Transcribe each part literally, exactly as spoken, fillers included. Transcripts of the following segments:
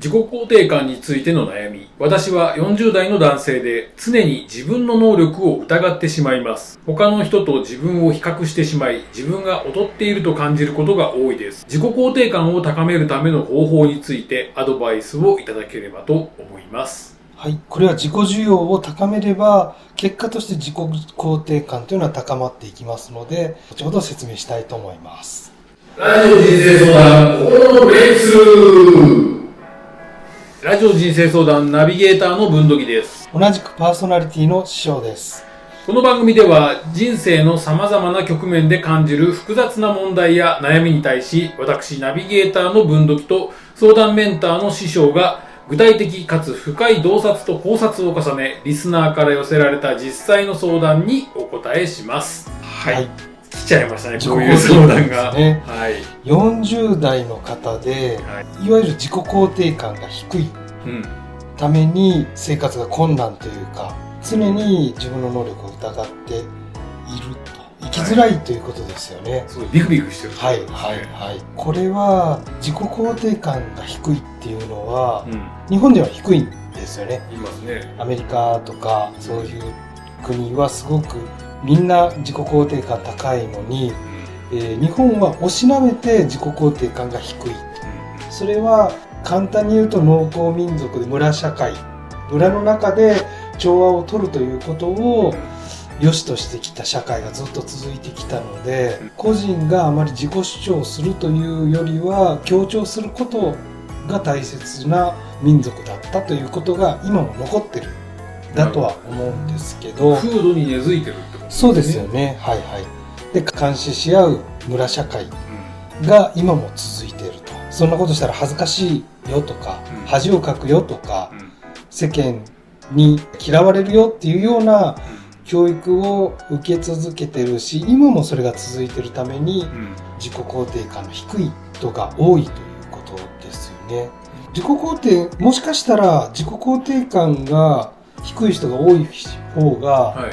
自己肯定感についての悩み。私はよんじゅう代の男性で常に自分の能力を疑ってしまいます。他の人と自分を比較してしまい、自分が劣っていると感じることが多いです。自己肯定感を高めるための方法についてアドバイスをいただければと思います。はい。これは自己需要を高めれば、結果として自己肯定感というのは高まっていきますので、後ほど説明したいと思います。ラジオ人生相談、心のブレイクスルー。ラジオ人生相談ナビゲーターの文土木です。同じくパーソナリティの師匠です。この番組では人生の様々な局面で感じる複雑な問題や悩みに対し、私ナビゲーターの文土木と相談メンターの師匠が具体的かつ深い洞察と考察を重ね、リスナーから寄せられた実際の相談にお答えします。はい。はい、来ちゃいましたね、こういう相談が。ね、はい。よんじゅう代の方で、はい、いわゆる自己肯定感が低いために生活が困難というか、常に自分の能力を疑っていると、生きづらいということですよね。すごいビクビクしてる。はいはいはい。これは自己肯定感が低いっていうのは、うん、日本では低いんですよね。いますね。アメリカとかそういう国はすごくみんな自己肯定感高いのに、えー、日本はおしなべて自己肯定感が低いと。それは簡単に言うと農耕民族で村社会、村の中で調和を取るということを良しとしてきた社会がずっと続いてきたので、個人があまり自己主張するというよりは強調することが大切な民族だったということが今も残ってるだとは思うんですけど、風土に根付いてるってことですね。そうですよね。はいはい。で、監視し合う村社会が今も続いていると。そんなことしたら恥ずかしいよとか、うん、恥をかくよとか、うん、世間に嫌われるよっていうような教育を受け続けてるし、今もそれが続いてるために、うん、自己肯定感の低い人が多いということですよね。自己肯定、もしかしたら自己肯定感が低い人が多い方が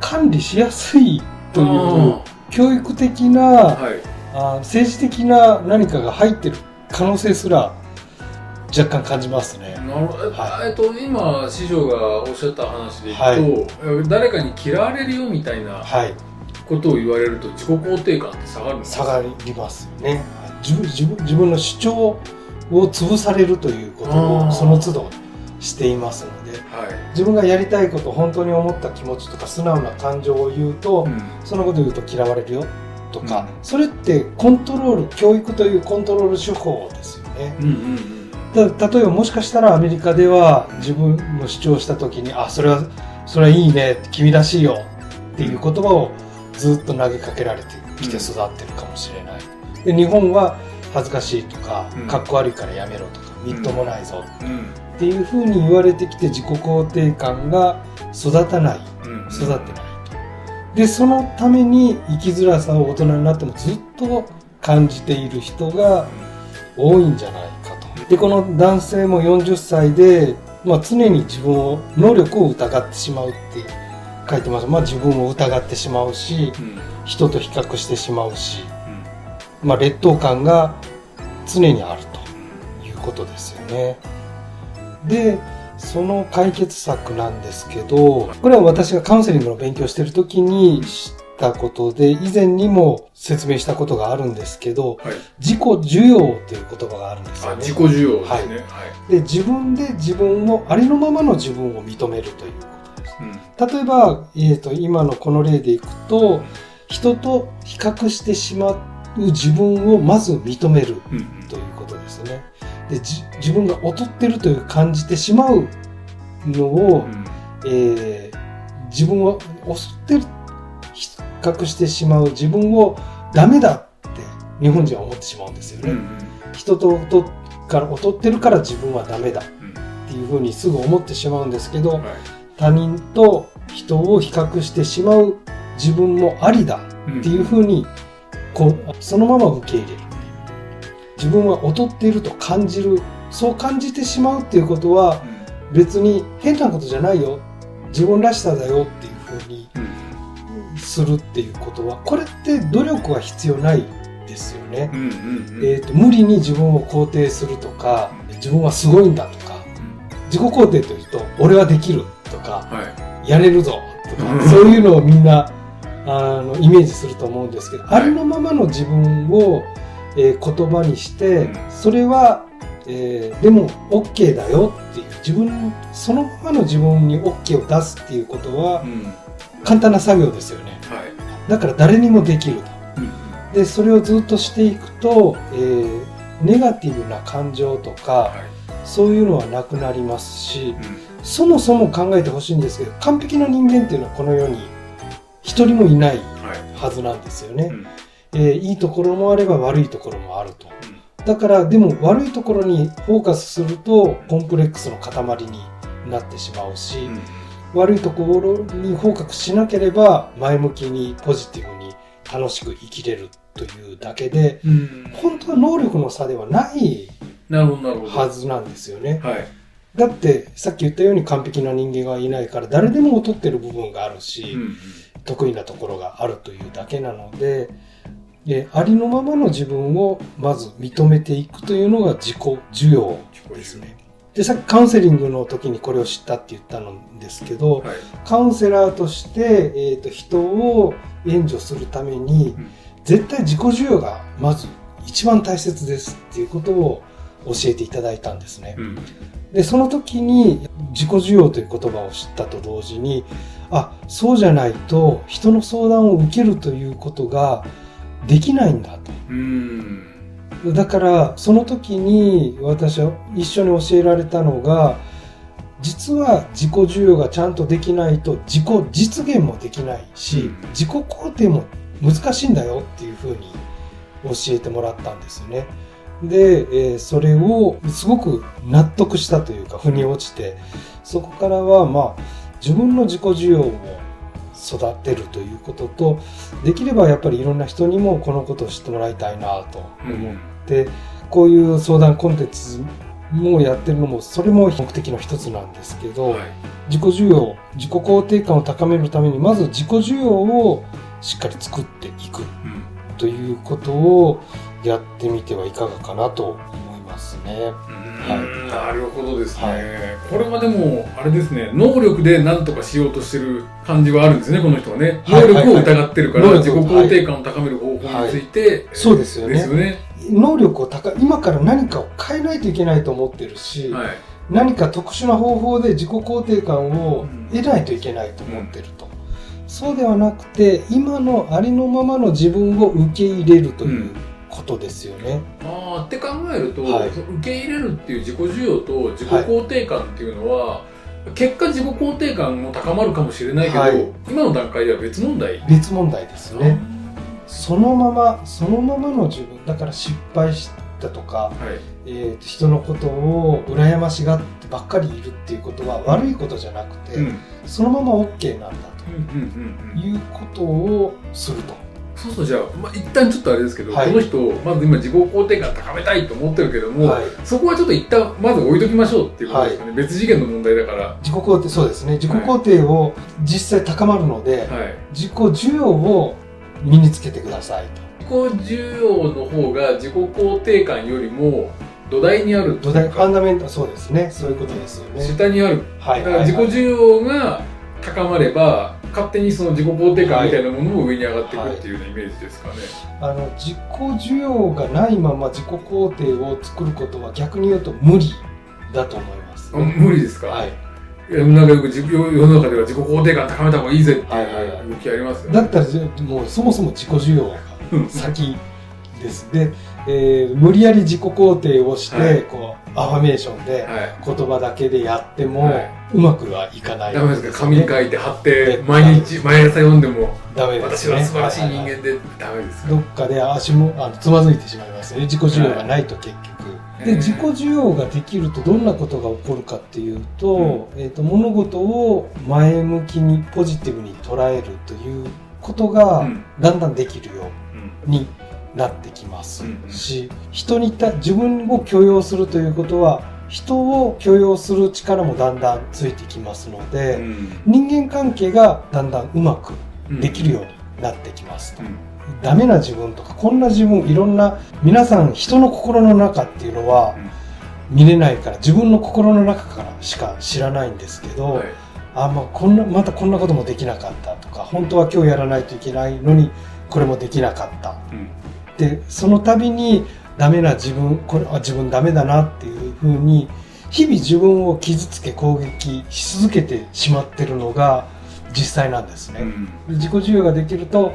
管理しやすいという、はい、教育的な、はい、あ政治的な何かが入ってる可能性すら若干感じますね。なるほど。はい、えっと今師匠がおっしゃった話でいくと、はい、誰かに嫌われるよみたいなことを言われると自己肯定感って下がるんですか？下がりますよね。自分、自分、自分の主張を潰されるということをその都度していますので、はい、自分がやりたいこと、本当に思った気持ちとか素直な感情を言うと、うん、そのことを言うと嫌われるよとか、うん、それってコントロール、教育というコントロール手法ですよね。うんうんうん、だ例えばもしかしたらアメリカでは自分の主張した時に、あ、それはそれはいいね、君らしいよっていう言葉をずっと投げかけられてきて育ってるかもしれない。うん、で、日本は恥ずかしいとか、うん、かっこ悪いからやめろとか、みっともないぞ、うんうん、っていうふうに言われてきて自己肯定感が育たない、うん、育ってない。で、そのために生きづらさを大人になってもずっと感じている人が多いんじゃないかと。で、この男性もよんじゅっさいで、まあ、常に自分を能力を疑ってしまうって書いてます。まあ、自分を疑ってしまうし、うん、人と比較してしまうし、うん、まあ、劣等感が常にあるということですよね。で、その解決策なんですけど、これは私がカウンセリングの勉強してる時に知ったことで、以前にも説明したことがあるんですけど、はい、自己需要という言葉があるんですよね。あ、自己需要ですね。はい。で、自分で自分を、ありのままの自分を認めるということです。うん、例えば、えーと、今のこの例でいくと、人と比較してしまう自分をまず認めるということですね。うんうん、で、じ自分が劣ってるという感じてしまうのを、うん、えー、自分は劣ってる、比較してしまう自分をダメだって日本人は思ってしまうんですよね。うん、人と劣から劣ってるから自分はダメだっていうふうにすぐ思ってしまうんですけど、うん、他人と人を比較してしまう自分もありだっていうふうに、こうそのまま受け入れる。自分は劣っていると感じる。そう感じてしまうっていうことは、別に変なことじゃないよ。自分らしさだよっていうふうにするっていうことは、これって努力は必要ないですですよね。えと無理に自分を肯定するとか、自分はすごいんだとか、自己肯定というと俺はできるとか、はい、やれるぞとか、そういうのをみんなあのイメージすると思うんですけど、はい、ありのままの自分を、えー、言葉にして、うん、それは、えー、でも OK だよっていう自分そのままの自分に OK を出すっていうことは、うん、簡単な作業ですよね。はい、だから誰にもできると。うん、でそれをずっとしていくと、えー、ネガティブな感情とか、はい、そういうのはなくなりますし、うん、そもそも考えてほしいんですけど、完璧な人間っていうのはこの世に一人もいないはずなんですよね。はい、うん、えー、いいところもあれば悪いところもあると。うん、だからでも悪いところにフォーカスするとコンプレックスの塊になってしまうし、うん、悪いところにフォーカスしなければ前向きにポジティブに楽しく生きれるというだけで、うん、本当は能力の差ではないはずなんですよね。はい、だってさっき言ったように完璧な人間がいないから誰でも劣ってる部分があるし、うん、得意なところがあるというだけなので、えありのままの自分をまず認めていくというのが自己需要ですね。でさっきカウンセリングの時にこれを知ったって言ったんですけど、はい、カウンセラーとして、えーと、人を援助するために、うん、絶対自己需要がまず一番大切ですっていうことを教えていただいたんですね。うん、でその時に自己需要という言葉を知ったと同時に、あ、そうじゃないと人の相談を受けるということができないんだと。うん、だからその時に私は一緒に教えられたのが、実は自己需要がちゃんとできないと自己実現もできないし、うん、自己肯定も難しいんだよっていうふうに教えてもらったんですよね。で、えー、それをすごく納得したというか、腑に落ちて、そこからはまあ自分の自己需要を育てるということと、できればやっぱりいろんな人にもこのことを知ってもらいたいなと思って、うん、こういう相談コンテンツもやってるのもそれも目的の一つなんですけど、はい、自己需要、自己肯定感を高めるためにまず自己需要をしっかり作っていくということをやってみてはいかがかなと思いますね。はい、なるほどですね。はい、これはでもあれですね、能力で何とかしようとしてる感じはあるんですね、この人はね。能力を疑ってるから、自己肯定感を高める方法について、そうですよね。能力を高、今から何かを変えないといけないと思ってるし、はい、何か特殊な方法で自己肯定感を得ないといけないと思ってると。うんうん、そうではなくて、今のありのままの自分を受け入れるという、うん、ことですよね。あって考えると、はい、受け入れるっていう自己需要と自己肯定感っていうのは、はい、結果自己肯定感も高まるかもしれないけど、はい、今の段階では別問題別問題ですよね。そのままそのままの自分だから、失敗したとか、はい、えー、人のことを羨ましがってばっかりいるっていうことは悪いことじゃなくて、うん、そのまま OK なんだということをすると。そうそう、じゃあ、まあ、一旦ちょっとあれですけど、はい、この人まず今自己肯定感高めたいと思ってるけども、はい、そこはちょっと一旦まず置いときましょうっていうことですかね。はい、別次元の問題だから自己肯定、そうですね、自己肯定を実際高まるので、はい、自己需要を身につけてくださいと。自己需要の方が自己肯定感よりも土台にある、土台、ファンダメンタル、そうですね、そういうことですよね。下にある、はい、だから自己需要が高まれば勝手にその自己肯定感みたいなものも上に上がっていくっていうイメージですかね。はいはい、あの自己需要がないまま自己肯定を作ることは逆に言うと無理だと思います。無理ですか。はい、なんかよく世の中では自己肯定感高めた方がいいぜっていう動きありますよね。はいはい、だったらもうそもそも自己需要が先です。で、えー、無理やり自己肯定をして、はい、こうアファメーションで言葉だけでやっても、はい、うまくはいかない。ダメですか。紙に書いて貼って毎日毎朝読んでもダメですね。私は素晴らしい人間でダメです。どっかで足もあのつまずいてしまいますね。自己需要がないと結局。で、自己需要ができるとどんなことが起こるかっていうと、えっと物事を前向きにポジティブに捉えるということがだんだんできるようになってきますし、人にた自分を許容するということは、人を許容する力もだんだんついてきますので、うん、人間関係がだんだんうまくできるようになってきますと。うんダメな自分とか、こんな自分、いろんな皆さん人の心の中っていうのは見れないから、自分の心の中からしか知らないんですけど、はい、あ、まあ、こんなまたこんなこともできなかったとか、本当は今日やらないといけないのにこれもできなかった、うん、でその度にダメな自分、これは自分ダメだなっていうふうに日々自分を傷つけ攻撃し続けてしまってるのが実際なんですね、うん、自己自由ができると、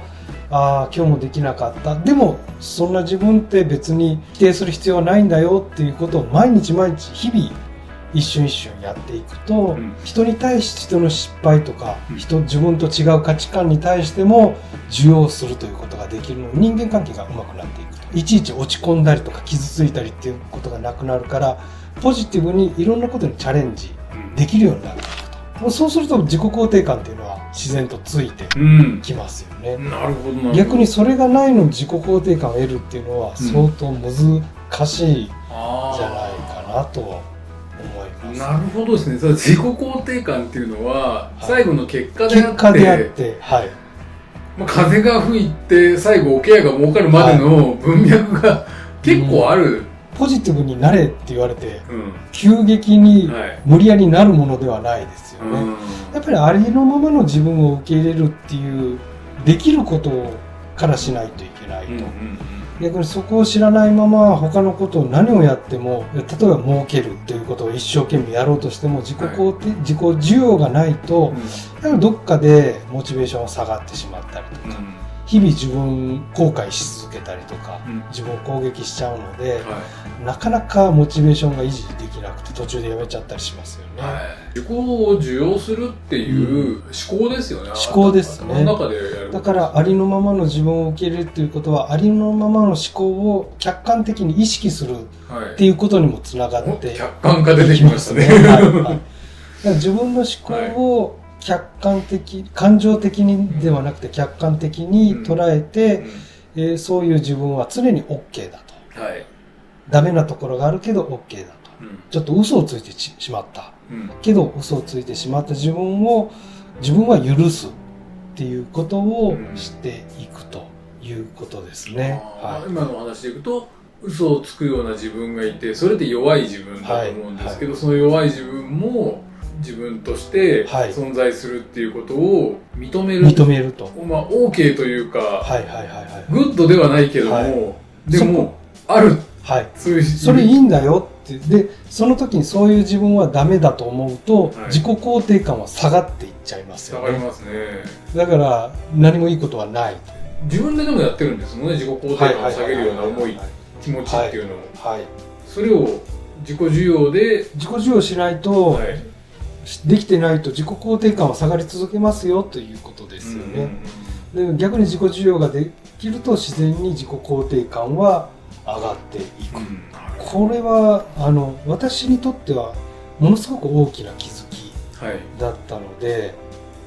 ああ今日もできなかった、でもそんな自分って別に否定する必要はないんだよっていうことを毎日毎日日々一瞬一瞬やっていくと、うん、人に対して人の失敗とか、うん、人自分と違う価値観に対しても受容するということができるので、人間関係がうまくなっていくと、いちいち落ち込んだりとか傷ついたりっていうことがなくなるから、ポジティブにいろんなことにチャレンジできるようになる、うん、そうすると自己肯定感っていうのは自然とついてきますよね、うん、なるほど。逆にそれがないのに自己肯定感を得るっていうのは相当難しいんじゃないかなとは思います。なるほどですね。それ自己肯定感っていうのは最後の結果であって、結果であって、はい、まあ、風が吹いて最後おケアが儲かるまでの文脈が結構ある、はい、うん、ポジティブになれって言われて、うん、急激に無理やりなるものではないですよね、はい、うん、やっぱりありのままの自分を受け入れるっていう、できることからしないといけないと、うんうんうん、逆にそこを知らないまま他のことを何をやっても、例えば儲けるっていうことを一生懸命やろうとしても自己肯定、はい、自己需要がないと、うん、どっかでモチベーションが下がってしまったりとか、うん、日々自分後悔し続けたりとか、うん、自分を攻撃しちゃうので、はい、なかなかモチベーションが維持できなくて途中でやめちゃったりしますよね、はい、自己を受容するっていう思考ですよね、うん、思考ですね。中でやる、だからありのままの自分を受け入れるということは、ありのままの思考を客観的に意識するっていうことにもつながって、はい、客観化出てきましたね、はいはい、だから自分の思考を、はい、客観的、感情的にではなくて客観的に捉えて、うんうん、えー、そういう自分は常に OK だと、はい、ダメなところがあるけど OK だと、うん、ちょっと嘘をついてしまった、うん、けど嘘をついてしまった自分を自分は許すっていうことをしていくということですね、うん、はい、今の話でいくと嘘をつくような自分がいて、それで弱い自分だと思うんですけど、はいはい、その弱い自分も自分として存在するっていうことを認める、認めると、まあ、OK というか、はいはいはいはい、グッドではないけども、はい、でもある、はい、そういうそれいいんだよって、でその時にそういう自分はダメだと思うと、はい、自己肯定感は下がっていっちゃいますよね。下がりますね。だから何もいいことはない。自分ででもやってるんですもんね、自己肯定感を下げるような重い気持ちっていうのも、はいはい、それを自己需要で自己需要しないと、はい、できてないと自己肯定感は下がり続けますよということですよね、うんうん、で逆に自己需要ができると自然に自己肯定感は上がっていく、うん、これはあの私にとってはものすごく大きな気づきだったので、はい、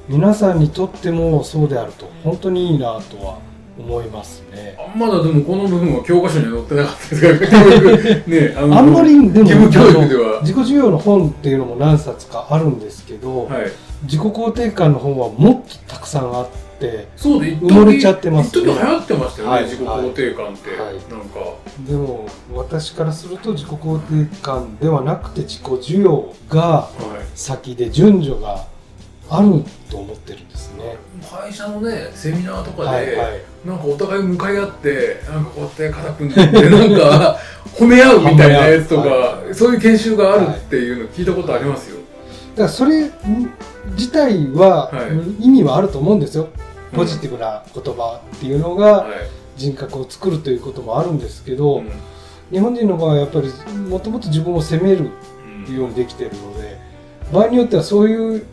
皆さんにとってもそうであると本当にいいなとは思いますね。まだでもこの部分は教科書には載ってなかったですからね、あのあんまりでも教育では自己需要の本っていうのも何冊かあるんですけど、はい、自己肯定感の本はもっとたくさんあって、そうで埋もれちゃってますね。一時流行ってましたよね、はい、自己肯定感って、はい、なんかでも私からすると自己肯定感ではなくて自己需要が先で順序があると思ってるんですね。会社のねセミナーとかで、はいはい、なんかお互い向かい合ってなんかこうやって肩組んでってなんか褒め合うみたいなやつとか、はい、そういう研修があるっていうの聞いたことありますよ、はい、だからそれ自体は、はい、意味はあると思うんですよ。ポジティブな言葉っていうのが人格を作るということもあるんですけど、うん、日本人の場合はやっぱりもともと自分を責めるようにできているので、場合によってはそういう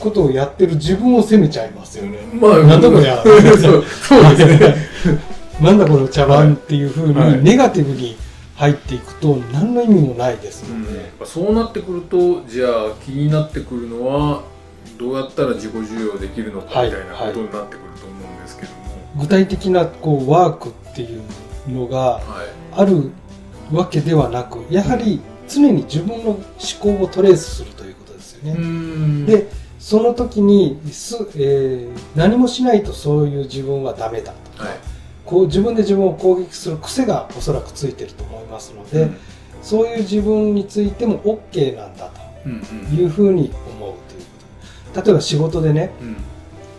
ことをやってる自分を責めちゃいますよね。まあ、なんだこれやそうそうですねなんだこの茶番っていう風にネガティブに入っていくと何の意味もないですので、うん、そうなってくるとじゃあ気になってくるのはどうやったら自己需要できるのかみたいなことになってくると思うんですけども、はいはい、具体的なこうワークっていうのがあるわけではなく、やはり常に自分の思考をトレースするということですよね。うん、でその時にす、えー、何もしないとそういう自分はダメだとか、はい、こう自分で自分を攻撃する癖がおそらくついてると思いますので、うん、そういう自分についても OK なんだというふうに思うということ。例えば仕事でね、うん、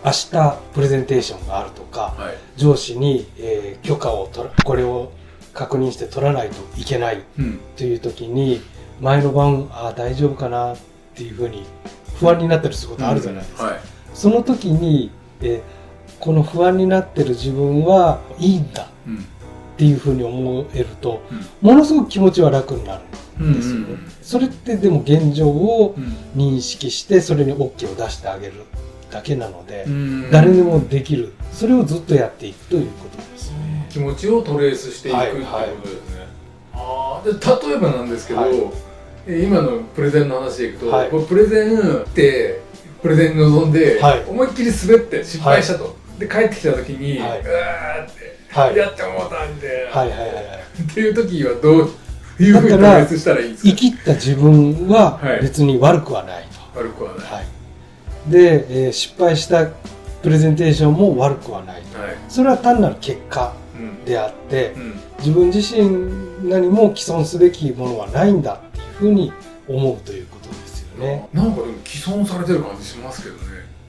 明日プレゼンテーションがあるとか、はい、上司に、えー、許可を取らこれを確認して取らないといけないという時に、うん、前の晩ああ大丈夫かなっていうふうに不安になったりすることあるじゃないですか、うんうんはい、その時に、えーこの不安になってる自分はいいんだっていうふうに思えると、うん、ものすごく気持ちは楽になるんですよね、うんうんうん、それってでも現状を認識してそれに OK を出してあげるだけなので、うんうん、誰にもできる、それをずっとやっていくということですね。気持ちをトレースしていくっていうことですね、はいはい、あで例えばなんですけど、はい、今のプレゼンの話でいくと、はい、これプレゼンってプレゼンに臨んで、はい、思いっきり滑って失敗したと、はいで帰ってきた時に、はい、うわーって、はい、やって思ったんで、はいはいはいはい、っていう時はどういうふうに対立したらいいんですか？生きった自分は別に悪くはないと、はい、悪くはない、はい、で、えー、失敗したプレゼンテーションも悪くはない、はい、それは単なる結果であって、うんうん、自分自身何も既存すべきものはないんだっていうふうに思うということですよね。なんかでも既存されてる感じしますけどね。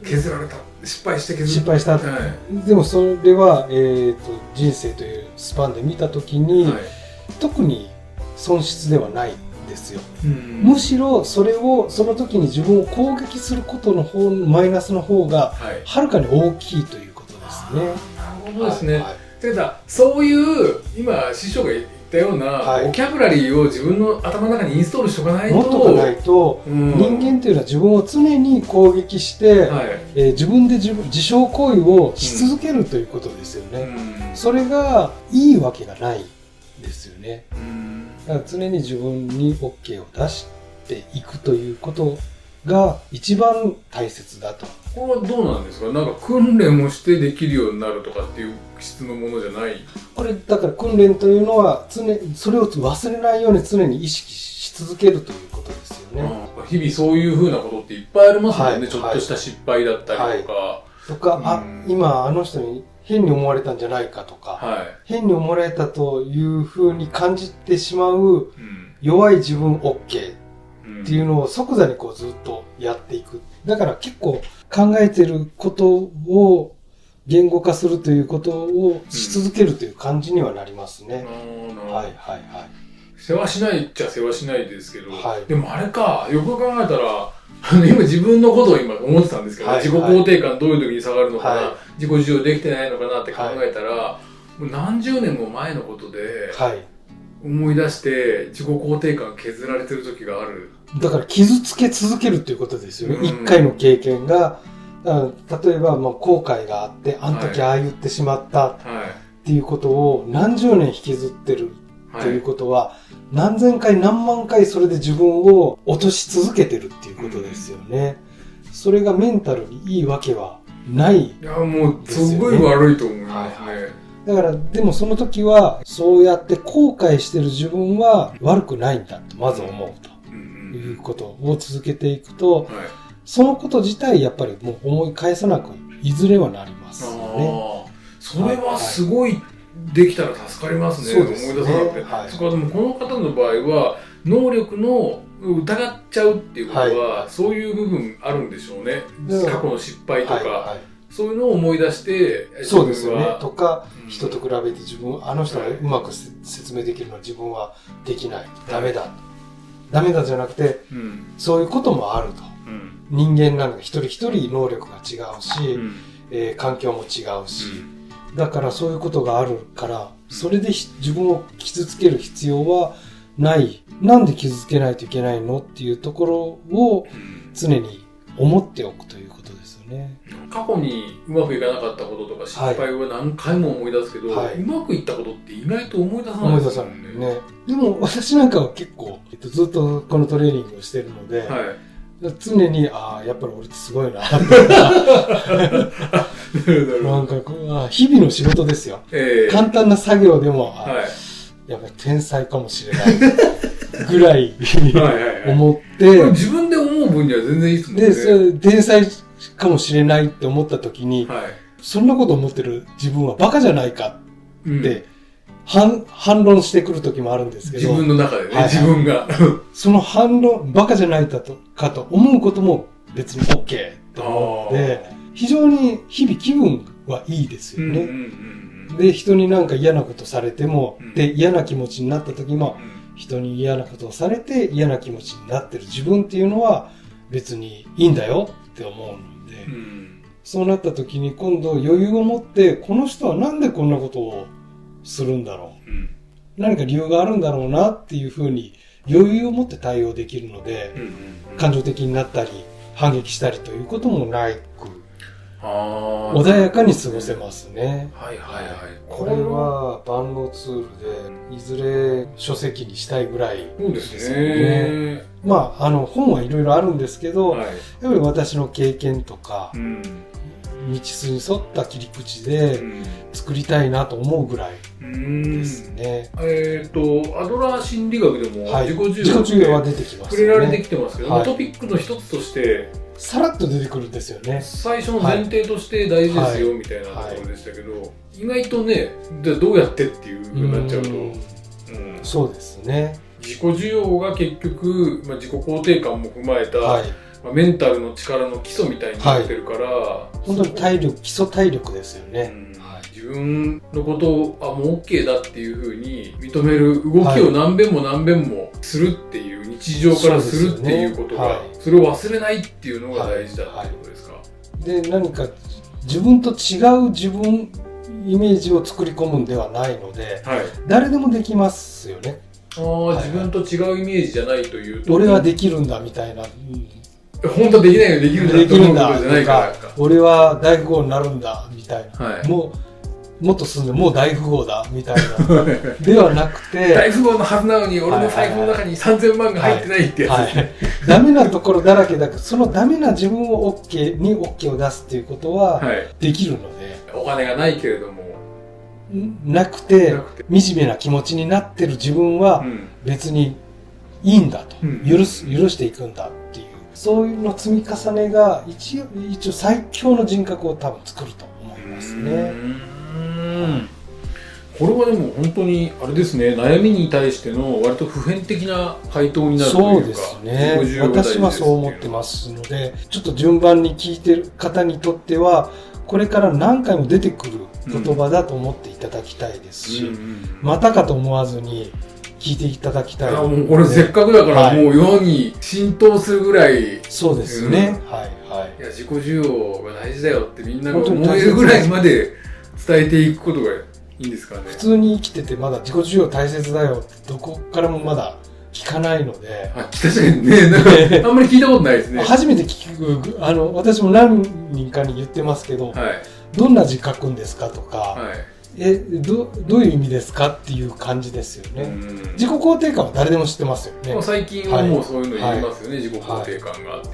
削られた、失敗して削失敗した、はい、でもそれは、えー、と人生というスパンで見た時に、はい、特に損失ではないんですよ、うんうん、むしろそれをその時に自分を攻撃することの方マイナスの方がはるかに大きいということですね、はい、なるほどですね、はいはい、というかそういう今師匠が言ったような、はい、ボキャブラリーを自分の頭の中にインストールしておかないと持っとかないと、うん、人間というのは自分を常に攻撃して、はいえー、自分で自分自傷行為をし続ける、うん、ということですよね、うん、それがいいわけがないですよね、うん、だから常に自分に OK を出していくということが一番大切だと。これはどうなんですか？なんか訓練をしてできるようになるとかっていう質のものじゃない？これだから訓練というのは常それを忘れないように常に意識し続けるということですよね、うん、日々そういうふうなことっていっぱいありますもんね、はい、ちょっとした失敗だったりとか、はい、とか、うん、あ今あの人に変に思われたんじゃないかとか、はい、変に思われたというふうに感じてしまう弱い自分 OKっていうのを即座にこうずっとやっていく。だから結構考えてることを言語化するということをし続けるという感じにはなりますね、うん、はいはいはい。世話しないっちゃ世話しないですけど、はい、でもあれかよく考えたらあの今自分のことを今思ってたんですけど、はいはい、自己肯定感どういう時に下がるのかな、はい、自己受容できてないのかなって考えたら、はい、もう何十年も前のことで、はい思い出して自己肯定感削られてる時がある。だから傷つけ続けるということですよね、うん、いっかいの経験が例えばまあ後悔があってあの時ああ言ってしまったっていうことを何十年引きずってるということは何千回何万回それで自分を落とし続けてるっていうことですよね、うん、それがメンタルにいいわけはないですよね。いやもうすごい悪いと思いますね、はいはい。だからでもその時はそうやって後悔してる自分は悪くないんだとまず思うということを続けていくとそのこと自体やっぱりもう思い返さなくいずれはなりますよね。あそれはすごいできたら助かりますね、はいはい、思い出さなくて、はい、そこはでもこの方の場合は能力の疑っちゃうっていうことはそういう部分あるんでしょうね、はい、過去の失敗とか、はいはいそういうのを思い出してそうですよねとか、うん、人と比べて自分あの人がうまく、はい、説明できるのは自分はできないダメだ、はい、ダメだじゃなくて、うん、そういうこともあると、うん、人間なんか一人一人能力が違うし、うんえー、環境も違うし、うん、だからそういうことがあるからそれで自分を傷つける必要はないなんで傷つけないといけないのっていうところを常に思っておくということですよね。過去にうまくいかなかったこととか失敗を何回も思い出すけど、はい、うまくいったことって意外と思い出さないですよね。思い出さないね。でも私なんかは結構、えっと、ずっとこのトレーニングをしてるので、はい、常にああやっぱり俺ってすごいなってなんかこう日々の仕事ですよ、えー、簡単な作業でも、はい、やっぱり天才かもしれないぐらい思って、はいはいはい、自分で思う分には全然いいですもんね。でそれ天才かもしれないって思った時に、はい、そんなこと思ってる自分はバカじゃないかって、うん、反論してくる時もあるんですけど、自分の中でね、はい、自分がその反論バカじゃないかと、かと思うことも別に OK と思うので、非常に日々気分はいいですよね、うんうんうんうん、で人になんか嫌なことされても、うん、で嫌な気持ちになった時も、うん、人に嫌なことをされて嫌な気持ちになってる自分っていうのは別にいいんだよって思うので、うん、そうなった時に今度余裕を持って、この人はなんでこんなことをするんだろう、うん、何か理由があるんだろうなっていうふうに余裕を持って対応できるので、うんうんうん、感情的になったり反撃したりということもなく、あ穏やかに過ごせますね。はいはいはい。これは万能ツールで、いずれ書籍にしたいぐらいですよね。そうですね。まあ、あの本はいろいろあるんですけど、はい、やっぱり私の経験とか、うん、道筋に沿った切り口で作りたいなと思うぐらいですね。うん、えーと、アドラー心理学でも自己需要は出てきます、ね、触れられてきてますけど、はい、トピックの一つとしてさらっと出てくるんですよね。最初の前提として大事ですよ、はい、みたいなところでしたけど、はい、意外とね、じゃあどうやってっていう風になっちゃうと、うん、うん、そうですね。自己需要が結局、まあ、自己肯定感も踏まえた、はい、まあ、メンタルの力の基礎みたいになってるから、はい、本当に体力、基礎体力ですよね、うん、はい、自分のことをあもう OK だっていう風に認める動きを何遍も何遍もするっていう、はい、日常からするっていうことが そ,、ね、はい、それを忘れないっていうのが大事だってことですか、はいはい、で何か自分と違う自分イメージを作り込むんではないので、はい、誰でもできますよね。あ、はい、自分と違うイメージじゃないというと、俺はできるんだみたいな、うん、本当はできないけどできるんだと思うことじゃないからか、俺は大富豪になるんだみたいな、はい、もうもっと進んでもう大富豪だみたいなではなくて大富豪のはずなのに俺の財布の中にさんぜんまんが入ってないってやつ、はいはいはい、ダメなところだらけだけど、そのダメな自分を OK に OK を出すっていうことはできるので、はい、お金がないけれどもなくて惨めな気持ちになってる自分は別にいいんだと、うん、許す、許していくんだっていう、そういうの積み重ねが一応、一応最強の人格を多分作ると思いますね。うん、これはでも本当にあれですね、悩みに対しての割と普遍的な回答になるというか、そうですね、私はそう思ってますので、ちょっと順番に聞いてる方にとってはこれから何回も出てくる言葉だと思っていただきたいですし、うんうん、またかと思わずに聞いていただきたい。もうこれせっかくだからもう世に浸透するぐらい、はい、そうですね、うん、はいはい、いや自己需要が大事だよってみんなが思えるぐらいまで伝えていくことがいいんですかね。普通に生きててまだ自己需要大切だよってどこからもまだ聞かないので、あ、確かにね、なんかあんまり聞いたことないですね。初めて聞く、あの私も何人かに言ってますけど、はい、どんな字書くんですかとか、はい、え ど, どういう意味ですかっていう感じですよね。うん、自己肯定感は誰でも知ってますよね。最近はもうそういうの言いますよね、はい、自己肯定感があって、はい、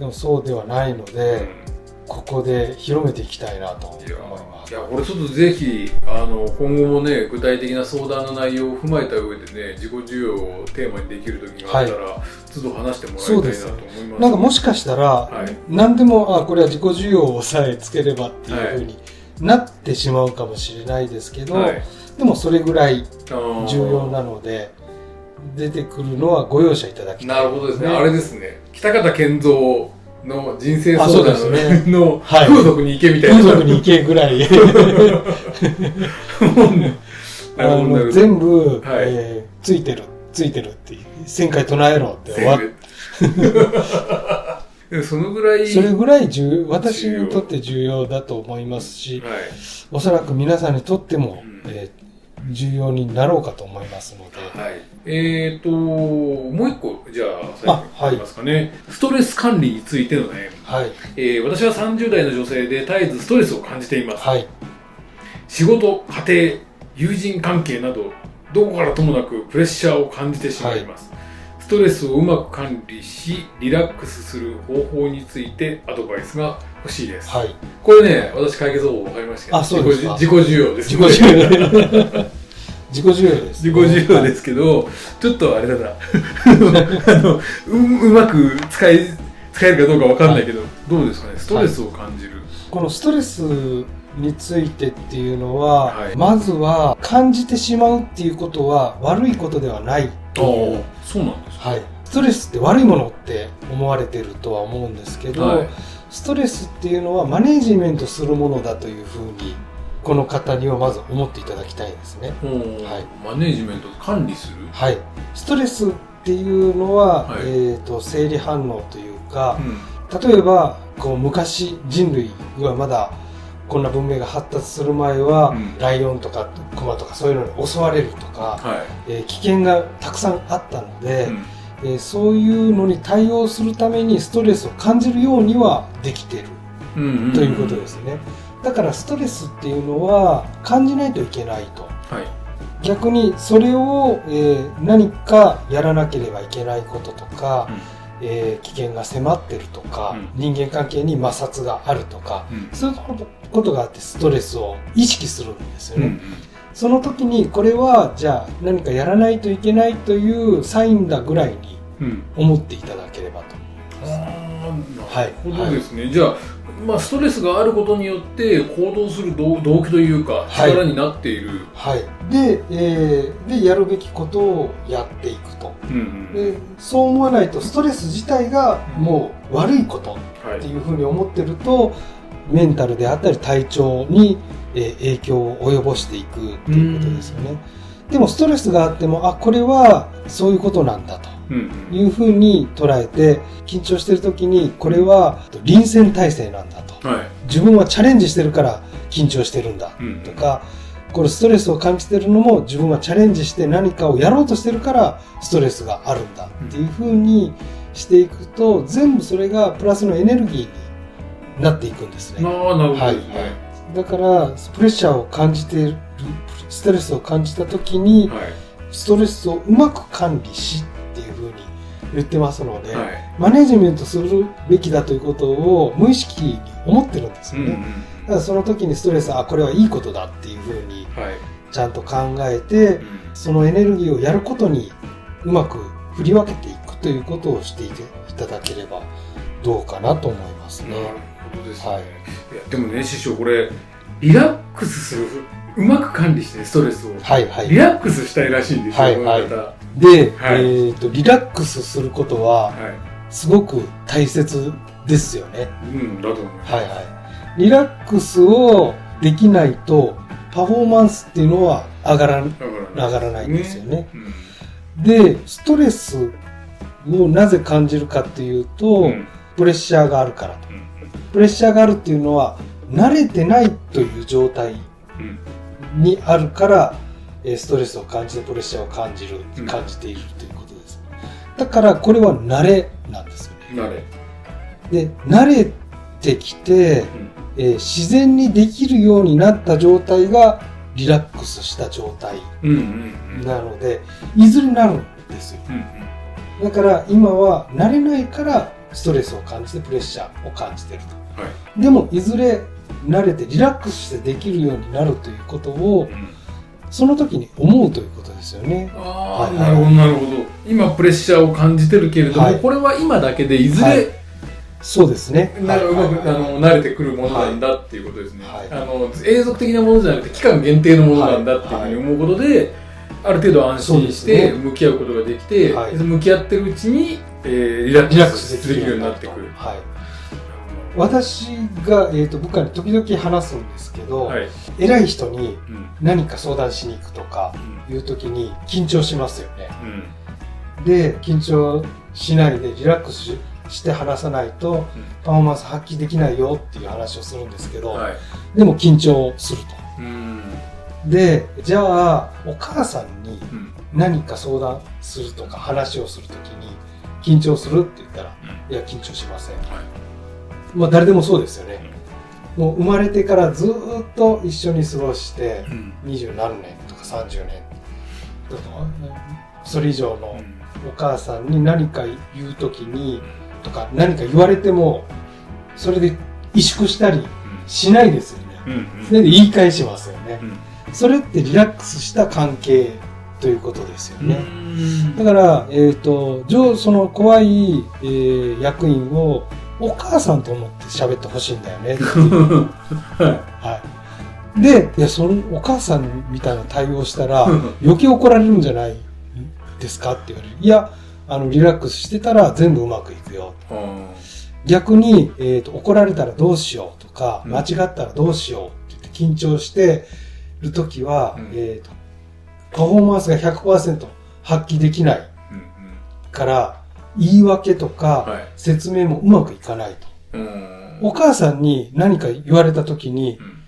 でもそうではないので、うん、ここで広めていきたいなと思います。いや、これちょっとぜひあの今後もね、具体的な相談の内容を踏まえた上でね、自己需要をテーマにできる時があったら、はい、ちょっと話してもらいたいなと思います。ね、なんかもしかしたら、はい、何でもあこれは自己需要をさえつければっていう風になってしまうかもしれないですけど、はい、でもそれぐらい重要なので出てくるのはご容赦いただきたい。なるほどですね。あれですね、北方健三の人生相談の、ね、の風俗に行けみたいな、はい、風俗に行けぐらいもう全部、はい、えー、ついてるついてるってせんかい唱えろって終わっそのぐらいそれぐらい重私にとって重要だと思いますし、はい、おそらく皆さんにとっても、うん、えー重要になろうかと思いますので、はい、えーともう一個じゃあ最後に言いますかね、はい、ストレス管理についての悩み、はい、えー、私はさんじゅう代の女性で絶えずストレスを感じています、はい、仕事、家庭、友人関係などどこからともなくプレッシャーを感じてしまいます、はい、ストレスをうまく管理しリラックスする方法についてアドバイスが欲しいです、はい、これね、私解決方法分かりましたけど、あ、そうですか、自己需要です、ね、自己需要自己需要です、ね、自己需要ですけど、はい、ちょっとあれだなあの う, うまく使い使えるかどうか分かんないけど、はい、どうですかね、ストレスを感じる、はい、このストレスについてっていうのは、はい、まずは感じてしまうっていうことは悪いことではないっていう。あ、そうなんですか。はい、ストレスって悪いものって思われてるとは思うんですけど、はい、ストレスっていうのはマネジメントするものだというふうにこの方にはまず思っていただきたいですね。はい、マネジメント、管理する。はい、ストレスっていうのは、はい、えーと、生理反応というか、うん、例えばこう昔人類はまだこんな文明が発達する前は、うん、ライオンとかクマとかそういうのに襲われるとか、はい、えー、危険がたくさんあったので、うん、えー、そういうのに対応するためにストレスを感じるようにはできてるということですね。だからストレスっていうのは感じないといけないと、はい、逆にそれを、えー、何かやらなければいけないこととか、うん、えー、危険が迫ってるとか、うん、人間関係に摩擦があるとか、うん、そういうことがあってストレスを意識するんですよね。うん、その時にこれはじゃあ何かやらないといけないというサインだぐらいに思っていただければと思います。なるほどですね。はい、じゃあ、まあ、ストレスがあることによって行動する動機というか力になっている。はい、はい、で、えー、でやるべきことをやっていくと、うんうん、でそう思わないとストレス自体がもう悪いことっていうふうに思ってると、はい、メンタルであったり体調に影響を及ぼしていくっていうことですよね。でもストレスがあっても、あ、これはそういうことなんだというふうに捉えて、緊張してる時にこれは臨戦態勢なんだと、はい、自分はチャレンジしてるから緊張してるんだとか、うん、これストレスを感じてるのも自分はチャレンジして何かをやろうとしてるからストレスがあるんだっていうふうにしていくと、全部それがプラスのエネルギーになっていくんですね。あ、なるほどですね。はいはい、だからプレッシャーを感じている、ストレスを感じた時に、はい、ストレスをうまく管理しっていうふうに言ってますので、はい、マネジメントするべきだということを無意識に思ってるんですよね。うんうん、だからその時にストレス、あ、これはいいことだっていうふうにちゃんと考えて、はい、そのエネルギーをやることにうまく振り分けていくということをしていただければどうかなと思いますね。うん、ですね。はい、いやでもね師匠、これリラックスする、うまく管理してストレスを、はいはい、リラックスしたいらしいんですよ、はいはい、で、はい、えーと、リラックスすることはすごく大切ですよね。はい、うん、だと思います。はいはい、リラックスをできないとパフォーマンスっていうのは上がら、上がらないんですよね。うん、でストレスをなぜ感じるかっていうと、うん、プレッシャーがあるからと。うん、プレッシャーがあるっていうのは慣れてないという状態にあるから、うん、ストレスを感じてプレッシャーを感じる、うん、感じているということです。だからこれは慣れなんですよね。慣れで慣れてきて、うん、えー、自然にできるようになった状態がリラックスした状態なので、いずれなるんですよ。うんうん、だから今は慣れないからストレスを感じてプレッシャーを感じていると、はい、でもいずれ慣れてリラックスしてできるようになるということを、うん、その時に思うということですよね。ああ、なるほどなるほど。今プレッシャーを感じてるけれども、はい、これは今だけでいずれ、はい、そうですね、うまく慣れてくるものなんだっていうことですね。はいはい、あの永続的なものじゃなくて期間限定のものなんだっていうふうに思うことで、はいはい、ある程度安心して向き合うことができて、はい、向き合ってるうちに、えー、リラックスできるようになってくる。はい、私が、えー、と部下に時々話すんですけど、はい、偉い人に何か相談しに行くとかいう時に緊張しますよね。うん、で緊張しないでリラックスして話さないとパフォーマンス発揮できないよっていう話をするんですけど、はい、でも緊張すると。うん、でじゃあお母さんに何か相談するとか話をするときに緊張するって言ったら、いや緊張しません。はい、まあ誰でもそうですよね。もう生まれてからずっと一緒に過ごしてにじゅうなんねんとかさんじゅうねんとか、それ以上のお母さんに何か言うときにとか何か言われてもそれで萎縮したりしないですよね。それで言い返しますよね。それってリラックスした関係ということですよね。だから、えーと、その怖い、えー、役員をお母さんと思って喋ってほしいんだよねっていう、はいはい、で、いや、そのお母さんみたいな対応したら、余計怒られるんじゃないですかって言われる。いや、あの、リラックスしてたら全部うまくいくよ。うん、逆に、えーと、怒られたらどうしようとか、間違ったらどうしようって言って緊張してるときは、うん、えーと、パフォーマンスが ひゃくパーセント 発揮できないから、言い訳とか説明もうまくいかないと。うん、お母さんに何か言われたときに、うん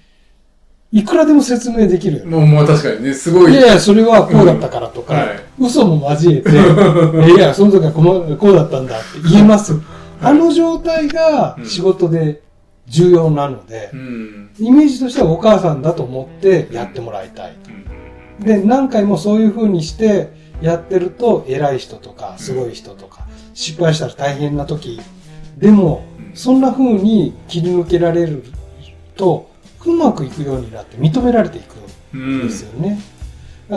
いくらでも説明できるよね。もう、まあ確かにね、すごい。いやいや、それはこうだったからとか、うん、嘘も交えて、いや、その時はこうだったんだって言えます。あの状態が仕事で重要なので、うん、イメージとしてはお母さんだと思ってやってもらいたいと。うん、で、何回もそういう風にしてやってると、偉い人とか、すごい人とか、失敗したら大変な時、でも、そんな風に切り抜けられると、うまくいくようになって認められていくんですよね。うん、だ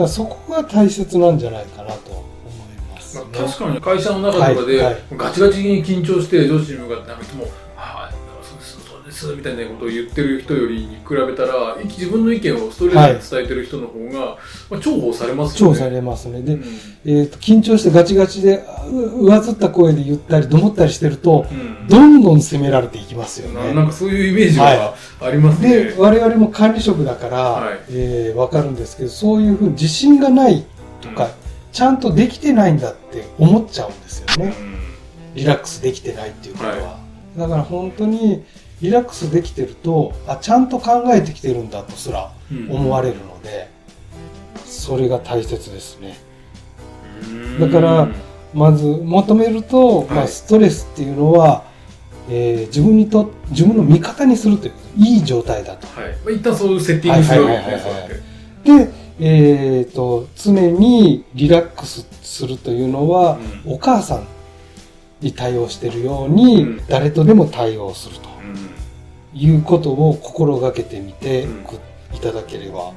からそこが大切なんじゃないかなと思います、ね。確かに会社の中とかで、はいはい、ガチガチに緊張して上司に向かってなんかいつも「ああそうですそうです」みたいなことを言ってる人よりに比べたら自分の意見をストレートに伝えてる人の方が、はい、重宝されますよね。重宝されますね。で、うんえーと、緊張してガチガチで上ずった声で言ったりどもったりしてると、うん、どんどん責められていきますよね。なんかそういうイメージがありますね。はい、で我々も管理職だから、はいえー、分かるんですけどそういうふうに自信がないとか、うん、ちゃんとできてないんだって思っちゃうんですよね、うん、リラックスできてないっていうことは、はい、だから本当にリラックスできてるとあちゃんと考えてきてるんだとすら思われるので、うん、それが大切ですね。だからまず求めると、はいまあ、ストレスっていうのは、えー、自分にと自分の味方にするといういい状態だと、はいまあ、一旦そういうセッティングするわけですね。で、えーと、常にリラックスするというのは、うん、お母さんに対応しているように、うん、誰とでも対応すると、うん、いうことを心がけてみていただければ、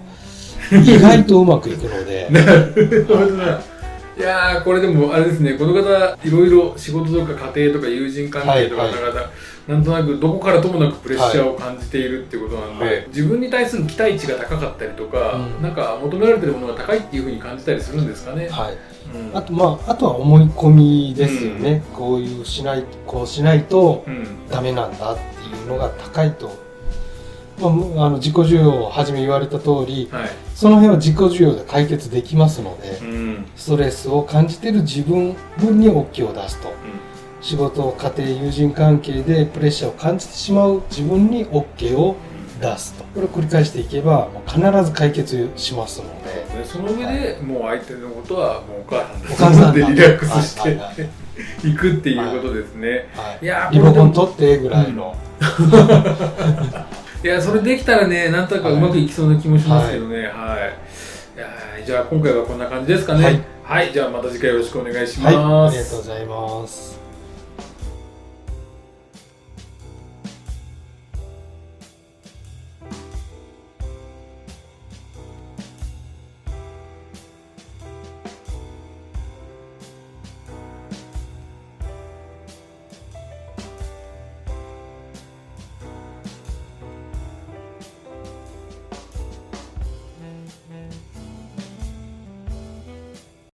うん、意外とうまくいくので。なるほどね。いやーこれでもあれですね、この方いろいろ仕事とか家庭とか友人関係とか方々、はいはい、なんとなくどこからともなくプレッシャーを感じているっていうことなんで、はい、自分に対する期待値が高かったりとか、うん、なんか求められてるものが高いっていうふうに感じたりするんですかね。はいうん、あとまああとは思い込みですよね。うん、こういうしないこうしないとダメなんだっていうのが高いと。まあ、あの自己需要をはじめ言われた通り、はい、その辺は自己需要で解決できますので、うん、ストレスを感じている自分分に OK を出すと、うん、仕事、家庭、友人関係でプレッシャーを感じてしまう自分に OK を出すと、これを繰り返していけばもう必ず解決しますので、その上で、はい、もう相手のことはもうお母さんでリラックスして、はいはいはい行くっていうことですね。はい、いやーリモコン取ってぐらいの、うん、いやそれできたらねなんとなくうまくいきそうな気もしますけどね。はい、はい、いやじゃあ今回はこんな感じですかね。はい、はい、じゃあまた次回よろしくお願いします。はい、ありがとうございます。